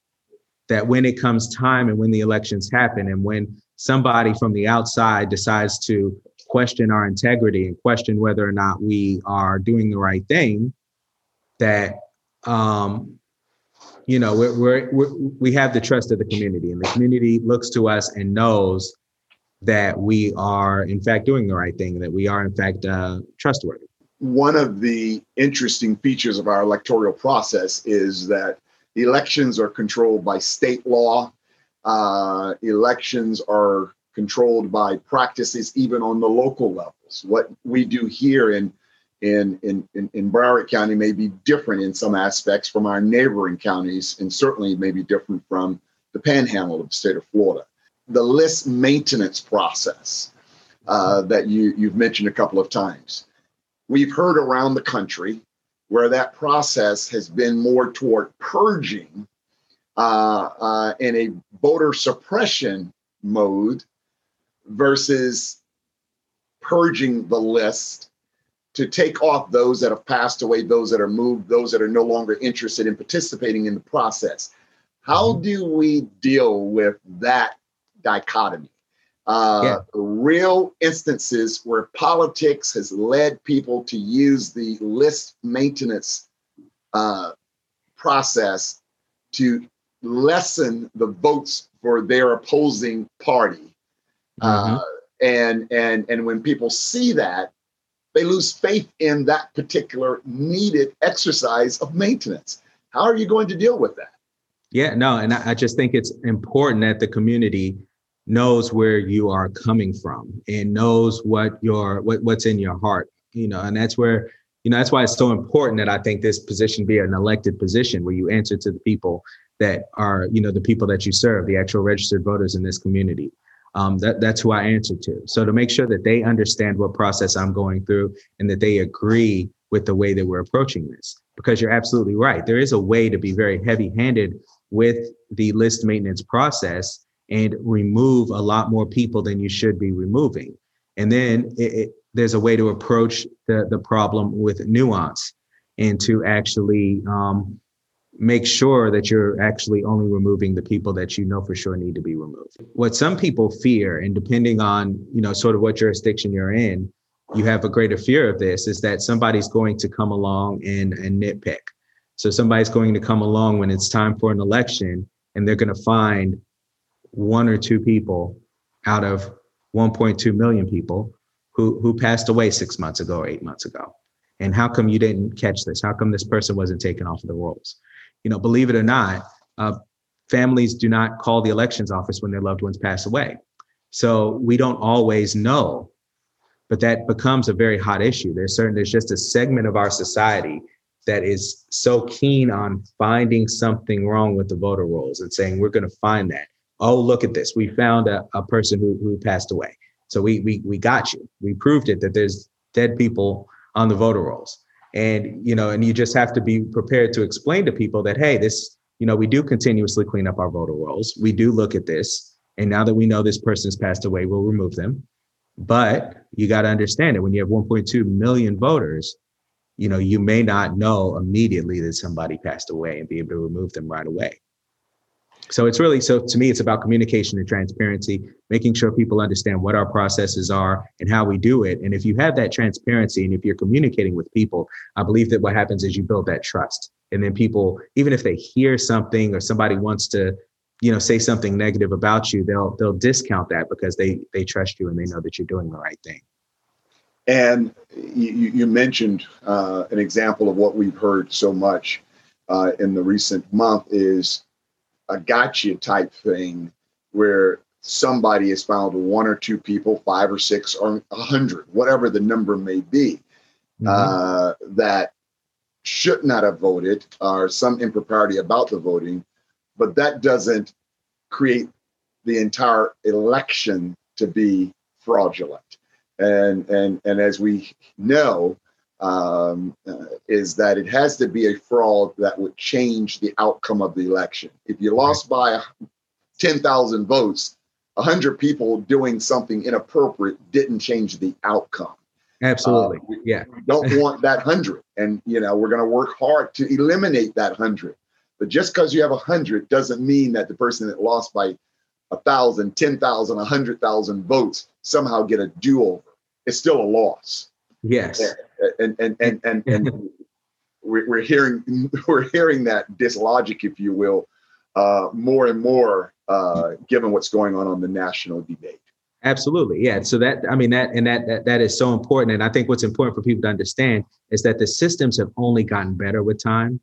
That when it comes time and when the elections happen and when somebody from the outside decides to question our integrity and question whether or not we are doing the right thing, that we have the trust of the community, and the community looks to us and knows that we are in fact doing the right thing, that we are in fact trustworthy. One of the interesting features of our electoral process is that elections are controlled by state law. Elections are controlled by practices even on the local levels. What we do here in Broward County may be different in some aspects from our neighboring counties, and certainly may be different from the panhandle of the state of Florida. The list maintenance process that you've mentioned a couple of times, we've heard around the country where that process has been more toward purging in a voter suppression mode versus purging the list to take off those that have passed away, those that are moved, those that are no longer interested in participating in the process. How do we deal with that dichotomy? Real instances where politics has led people to use the list maintenance process to lessen the votes for their opposing party. And when people see that, they lose faith in that particular needed exercise of maintenance. How are you going to deal with that? And I just think it's important that the community knows where you are coming from and knows what's in your heart, and that's where, that's why it's so important that I think this position be an elected position where you answer to the people that are, the people that you serve, the actual registered voters in this community. That's who I answer to. So to make sure that they understand what process I'm going through and that they agree with the way that we're approaching this, because you're absolutely right. There is a way to be very heavy-handed with the list maintenance process and remove a lot more people than you should be removing. And then there's a way to approach the problem with nuance and to actually make sure that you're actually only removing the people that you know for sure need to be removed. What some people fear, and depending on, sort of what jurisdiction you're in, you have a greater fear of this, is that somebody's going to come along and nitpick. So somebody's going to come along when it's time for an election and they're going to find one or two people out of 1.2 million people who passed away 6 months ago, or 8 months ago. And how come you didn't catch this? How come this person wasn't taken off of the rolls? Believe it or not, families do not call the elections office when their loved ones pass away. So we don't always know, but that becomes a very hot issue. There's just a segment of our society that is so keen on finding something wrong with the voter rolls and saying, we're going to find that. Oh, look at this. We found a person who passed away. So we got you. We proved it that there's dead people on the voter rolls. And, and you just have to be prepared to explain to people that, hey, this, we do continuously clean up our voter rolls. We do look at this. And now that we know this person's passed away, we'll remove them. But you got to understand it. When you have 1.2 million voters, you know, you may not know immediately that somebody passed away and be able to remove them right away. So it's really, so to me, it's about communication and transparency, making sure people understand what our processes are and how we do it. And if you have that transparency and if you're communicating with people, I believe that what happens is you build that trust. And then people, even if they hear something or somebody wants to, you know, say something negative about you, they'll discount that because they trust you and they know that you're doing the right thing. And you mentioned an example of what we've heard so much in the recent month is a gotcha type thing where somebody has found one or two people, 5 or 6 or 100, whatever the number may be, mm-hmm. That should not have voted or some impropriety about the voting, but that doesn't create the entire election to be fraudulent. And as we know, is that it has to be a fraud that would change the outcome of the election. If you lost by 10,000 votes, 100 people doing something inappropriate didn't change the outcome. Absolutely. We don't want that 100. And, you know, we're going to work hard to eliminate that 100. But just because you have 100 doesn't mean that the person that lost by 1,000, 10,000, 100,000 votes somehow get a do-over. It's still a loss. Yes. And we're hearing that dislogic, if you will, more and more, given what's going on the national debate. Absolutely. Yeah. So that is so important. And I think what's important for people to understand is that the systems have only gotten better with time.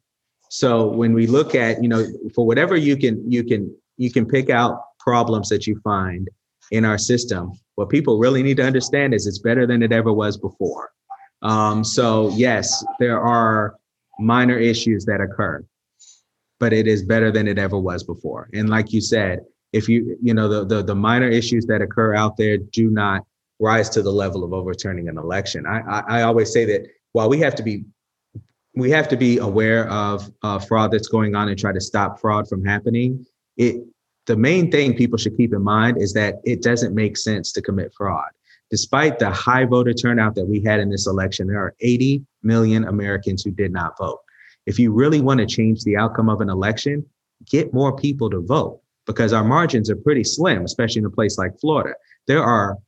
So when we look at, you know, for whatever you can pick out problems that you find in our system, what people really need to understand is it's better than it ever was before. So yes, there are minor issues that occur, but it is better than it ever was before. And like you said, if the minor issues that occur out there do not rise to the level of overturning an election. I always say that while we have to be aware of fraud that's going on and try to stop fraud from happening, the main thing people should keep in mind is that it doesn't make sense to commit fraud. Despite the high voter turnout that we had in this election, there are 80 million Americans who did not vote. If you really want to change the outcome of an election, get more people to vote because our margins are pretty slim, especially in a place like Florida. There are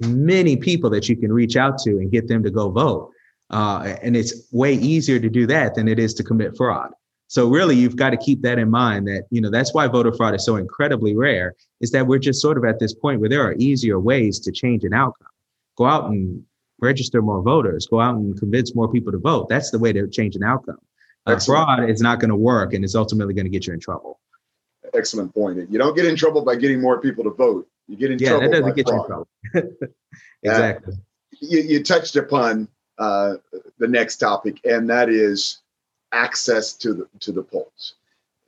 many people that you can reach out to and get them to go vote. And it's way easier to do that than it is to commit fraud. So really, you've got to keep that in mind that, you know, that's why voter fraud is so incredibly rare, is that we're just sort of at this point where there are easier ways to change an outcome. Go out and register more voters. Go out and convince more people to vote. That's the way to change an outcome. Fraud is not going to work, and it's ultimately going to get you in trouble. Excellent point. You don't get in trouble by getting more people to vote. You get in trouble by fraud. Yeah, that doesn't get you in trouble. Exactly. You touched upon the next topic, and that is access to the polls.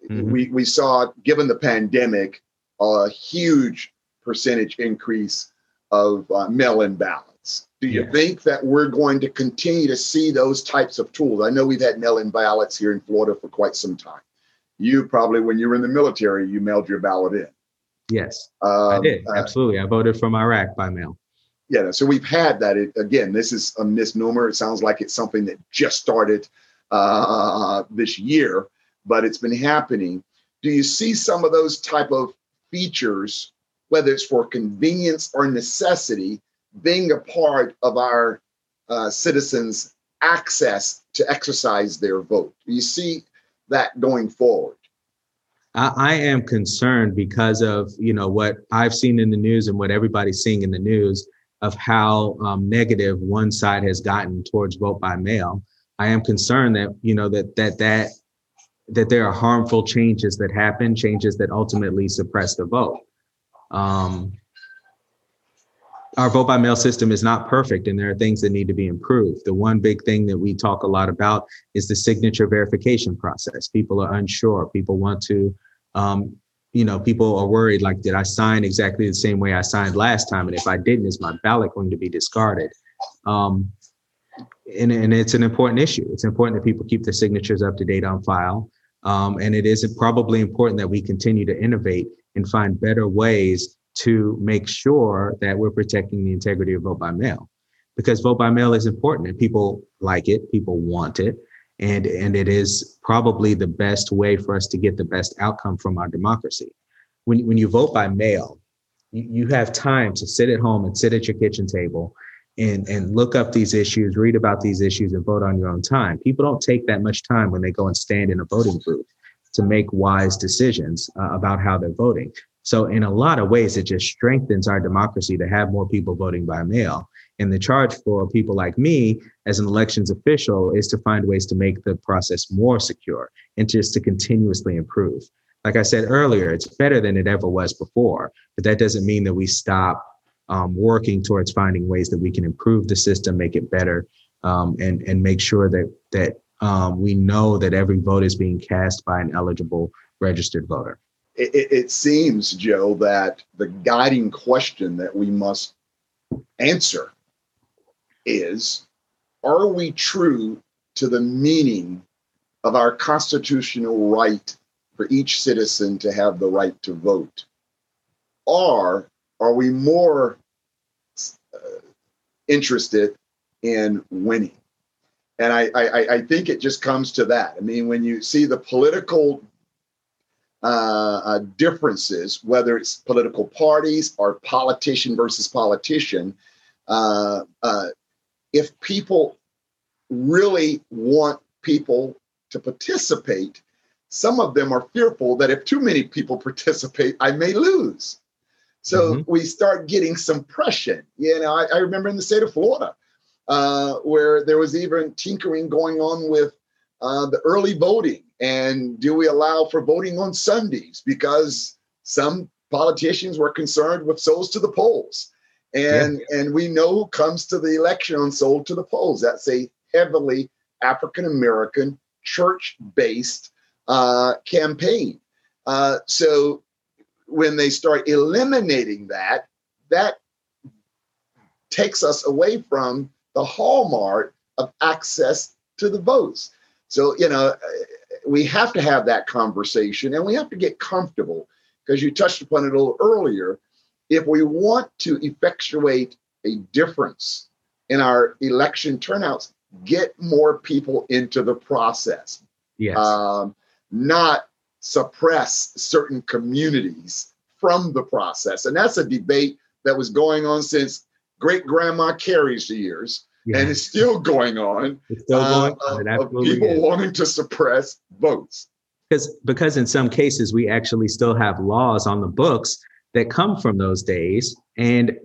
Mm-hmm. We saw, given the pandemic, a huge percentage increase of mail-in ballots. Do you think that we're going to continue to see those types of tools? I know we've had mail-in ballots here in Florida for quite some time. You probably, when you were in the military, you mailed your ballot in. Yes, I did. Absolutely. I voted from Iraq by mail. Yeah, so we've had that. Again, this is a misnomer. It sounds like it's something that just started this year, but it's been happening. Do you see some of those type of features, whether it's for convenience or necessity, being a part of our citizens' access to exercise their vote? Do you see that going forward? I am concerned because of, you know, what I've seen in the news and what everybody's seeing in the news of how negative one side has gotten towards vote by mail. I am concerned that, you know, that there are harmful changes that happen, changes that ultimately suppress the vote. Our vote by mail system is not perfect, and there are things that need to be improved. The one big thing that we talk a lot about is the signature verification process. People are unsure. People want to, people are worried, like, did I sign exactly the same way I signed last time? And if I didn't, is my ballot going to be discarded? And it's an important issue. It's important that people keep their signatures up to date on file. And it is probably important that we continue to innovate and find better ways to make sure that we're protecting the integrity of vote by mail. because vote by mail is important and people like it, people want it. And it is probably the best way for us to get the best outcome from our democracy. When you vote by mail, you have time to sit at home and sit at your kitchen table and look up these issues, read about these issues, and vote on your own time. People don't take that much time when they go and stand in a voting booth to make wise decisions about how they're voting. So in a lot of ways, it just strengthens our democracy to have more people voting by mail. And the charge for people like me as an elections official is to find ways to make the process more secure and just to continuously improve. Like I said earlier, it's better than it ever was before, but that doesn't mean that we stop working towards finding ways that we can improve the system, make it better, and make sure that we know that every vote is being cast by an eligible registered voter. It seems, Joe, that the guiding question that we must answer is, are we true to the meaning of our constitutional right for each citizen to have the right to vote? Or are we more interested in winning? And I think it just comes to that. I mean, when you see the political differences, whether it's political parties or politician versus politician, if people really want people to participate, some of them are fearful that if too many people participate, I may lose. So we start getting some pressure. You know, I remember in the state of Florida, where there was even tinkering going on with the early voting. And do we allow for voting on Sundays? Because some politicians were concerned with souls to the polls. And we know who comes to the election on soul to the polls. That's a heavily African-American, church-based campaign. So when they start eliminating that, that takes us away from the hallmark of access to the votes. So, you know, we have to have that conversation and we have to get comfortable, because you touched upon it a little earlier. If we want to effectuate a difference in our election turnouts, get more people into the process. Yes. Not suppress certain communities from the process. And that's a debate that was going on since great grandma Carrie's years. Yes. And it's still going on. It's still going on. Of people wanting to suppress votes. Because in some cases, we actually still have laws on the books that come from those days. And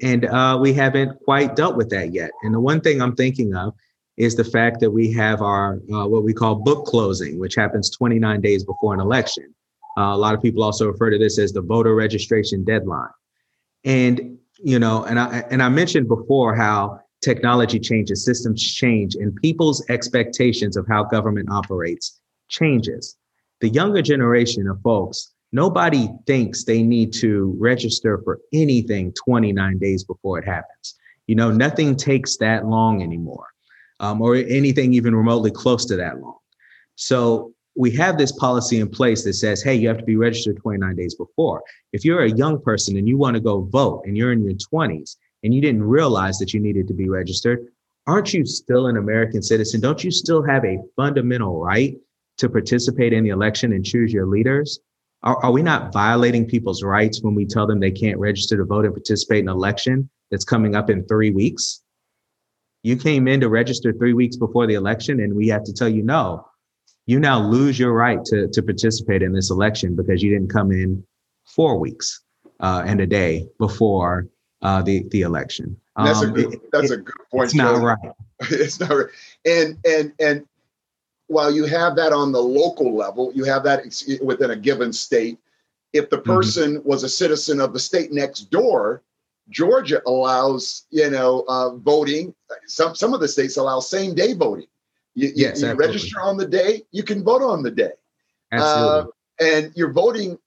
we haven't quite dealt with that yet. And the one thing I'm thinking of is the fact that we have our what we call book closing, which happens 29 days before an election. A lot of people also refer to this as the voter registration deadline. And, you know, and I mentioned before how technology changes, systems change, and people's expectations of how government operates changes. The younger generation of folks, nobody thinks they need to register for anything 29 days before it happens. You know, nothing takes that long anymore, or anything even remotely close to that long. So we have this policy in place that says, hey, you have to be registered 29 days before. If you're a young person and you want to go vote and you're in your 20s and you didn't realize that you needed to be registered, aren't you still an American citizen? Don't you still have a fundamental right to participate in the election and choose your leaders? Are we not violating people's rights when we tell them they can't register to vote and participate in an election that's coming up in 3 weeks? You came in to register 3 weeks before the election, and we have to tell you, no, you now lose your right to participate in this election because you didn't come in 4 weeks and a day before the election. That's a good point. It's not right. It's not right. And while you have that on the local level, you have that within a given state. If the person was a citizen of the state next door, Georgia allows, you know, voting. Some of the states allow same day voting. You register on the day, you can vote on the day. Absolutely. And you're voting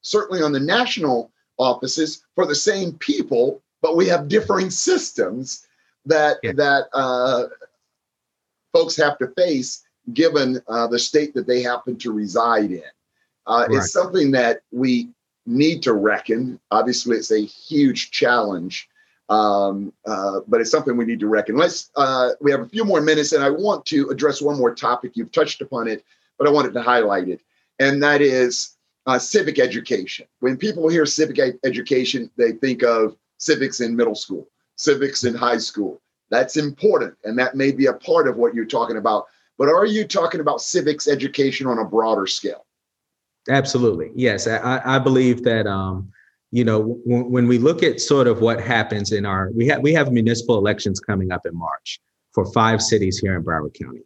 certainly on the national offices for the same people, but we have differing systems that folks have to face, given the state that they happen to reside in. Right. It's something that we need to reckon. Obviously, it's a huge challenge But it's something we need to reckon. We have a few more minutes, and I want to address one more topic. You've touched upon it, but I wanted to highlight it, and that is civic education. When people hear civic education, they think of civics in middle school, civics in high school. That's important, and that may be a part of what you're talking about. But are you talking about civics education on a broader scale? Absolutely. Yes. I believe that, when we look at sort of what happens in our, we have municipal elections coming up in March for 5 cities here in Broward County.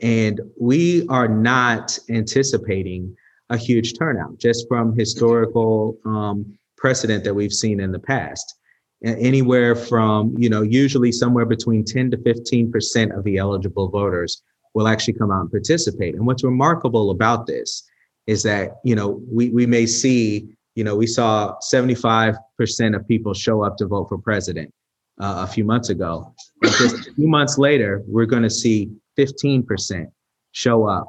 And we are not anticipating a huge turnout just from historical precedent that we've seen in the past. Anywhere from, usually somewhere between 10 to 15% of the eligible voters will actually come out and participate. And what's remarkable about this is that, we may see, we saw 75% of people show up to vote for president a few months ago. But just a few months later, we're going to see 15% show up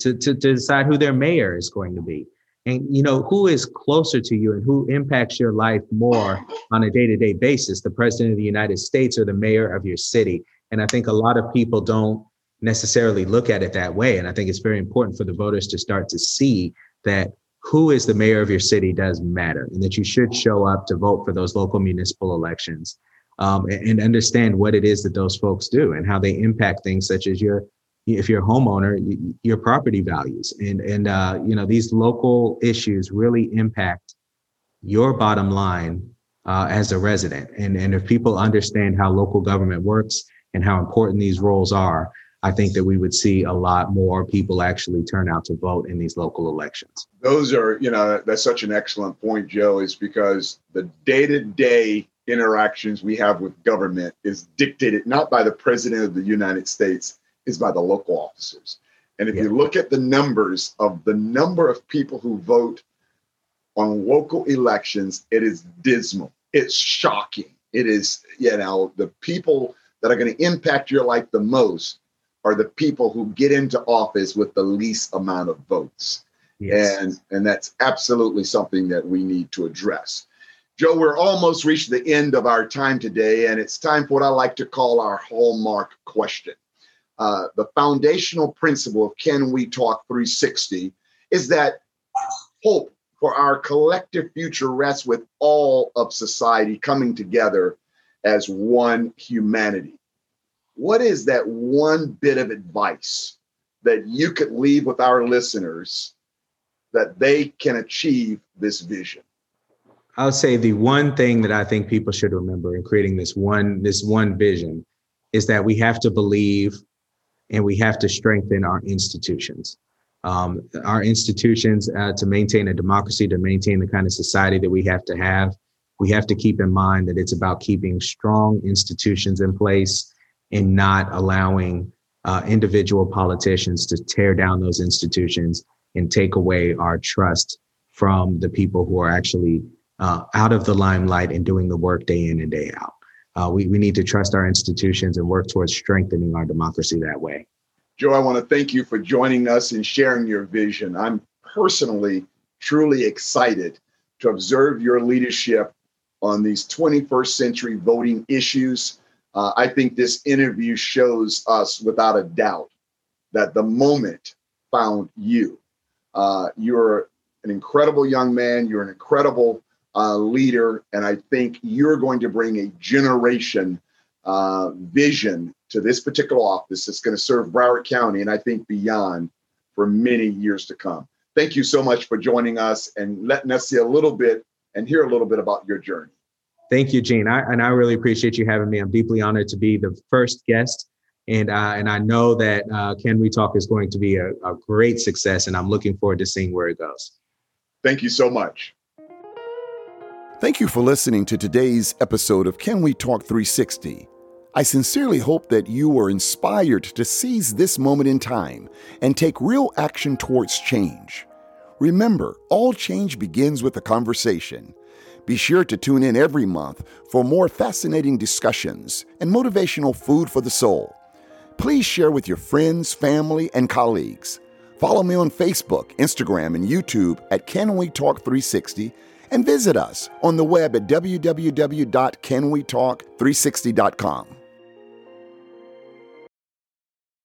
to decide who their mayor is going to be. And, who is closer to you and who impacts your life more on a day-to-day basis, the president of the United States or the mayor of your city. And I think a lot of people don't necessarily look at it that way. And I think it's very important for the voters to start to see that who is the mayor of your city does matter, and that you should show up to vote for those local municipal elections and understand what it is that those folks do and how they impact things such as if you're a homeowner, your property values. And these local issues really impact your bottom line as a resident. And if people understand how local government works and how important these roles are, I think that we would see a lot more people actually turn out to vote in these local elections. Those are, that's such an excellent point, Joe, is because the day-to-day interactions we have with government is dictated not by the president of the United States, is by the local officers. And if you look at the numbers of the number of people who vote on local elections, it is dismal. It's shocking. It is, the people that are going to impact your life the most are the people who get into office with the least amount of votes. Yes. And that's absolutely something that we need to address. Joe, we're almost reached the end of our time today, and it's time for what I like to call our hallmark question. The foundational principle of Can We Talk 360 is that hope for our collective future rests with all of society coming together as one humanity. What is that one bit of advice that you could leave with our listeners that they can achieve this vision? I would say the one thing that I think people should remember in creating this one vision is that we have to believe and we have to strengthen our institutions. Our institutions, to maintain a democracy, to maintain the kind of society that we have to have. We have to keep in mind that it's about keeping strong institutions in place and not allowing individual politicians to tear down those institutions and take away our trust from the people who are actually out of the limelight and doing the work day in and day out. We need to trust our institutions and work towards strengthening our democracy that way. Joe, I want to thank you for joining us and sharing your vision. I'm personally truly excited to observe your leadership on these 21st century voting issues. I think this interview shows us without a doubt that the moment found you. You're an incredible young man. You're an incredible leader, and I think you're going to bring a generation vision to this particular office that's going to serve Broward County, and I think beyond, for many years to come. Thank you so much for joining us and letting us see a little bit and hear a little bit about your journey. Thank you, Gene. I really appreciate you having me. I'm deeply honored to be the first guest, and I know that Can We Talk is going to be a great success, and I'm looking forward to seeing where it goes. Thank you so much. Thank you for listening to today's episode of Can We Talk 360. I sincerely hope that you were inspired to seize this moment in time and take real action towards change. Remember, all change begins with a conversation. Be sure to tune in every month for more fascinating discussions and motivational food for the soul. Please share with your friends, family, and colleagues. Follow me on Facebook, Instagram, and YouTube at Can We Talk 360. and visit us on the web at www.canwetalk360.com.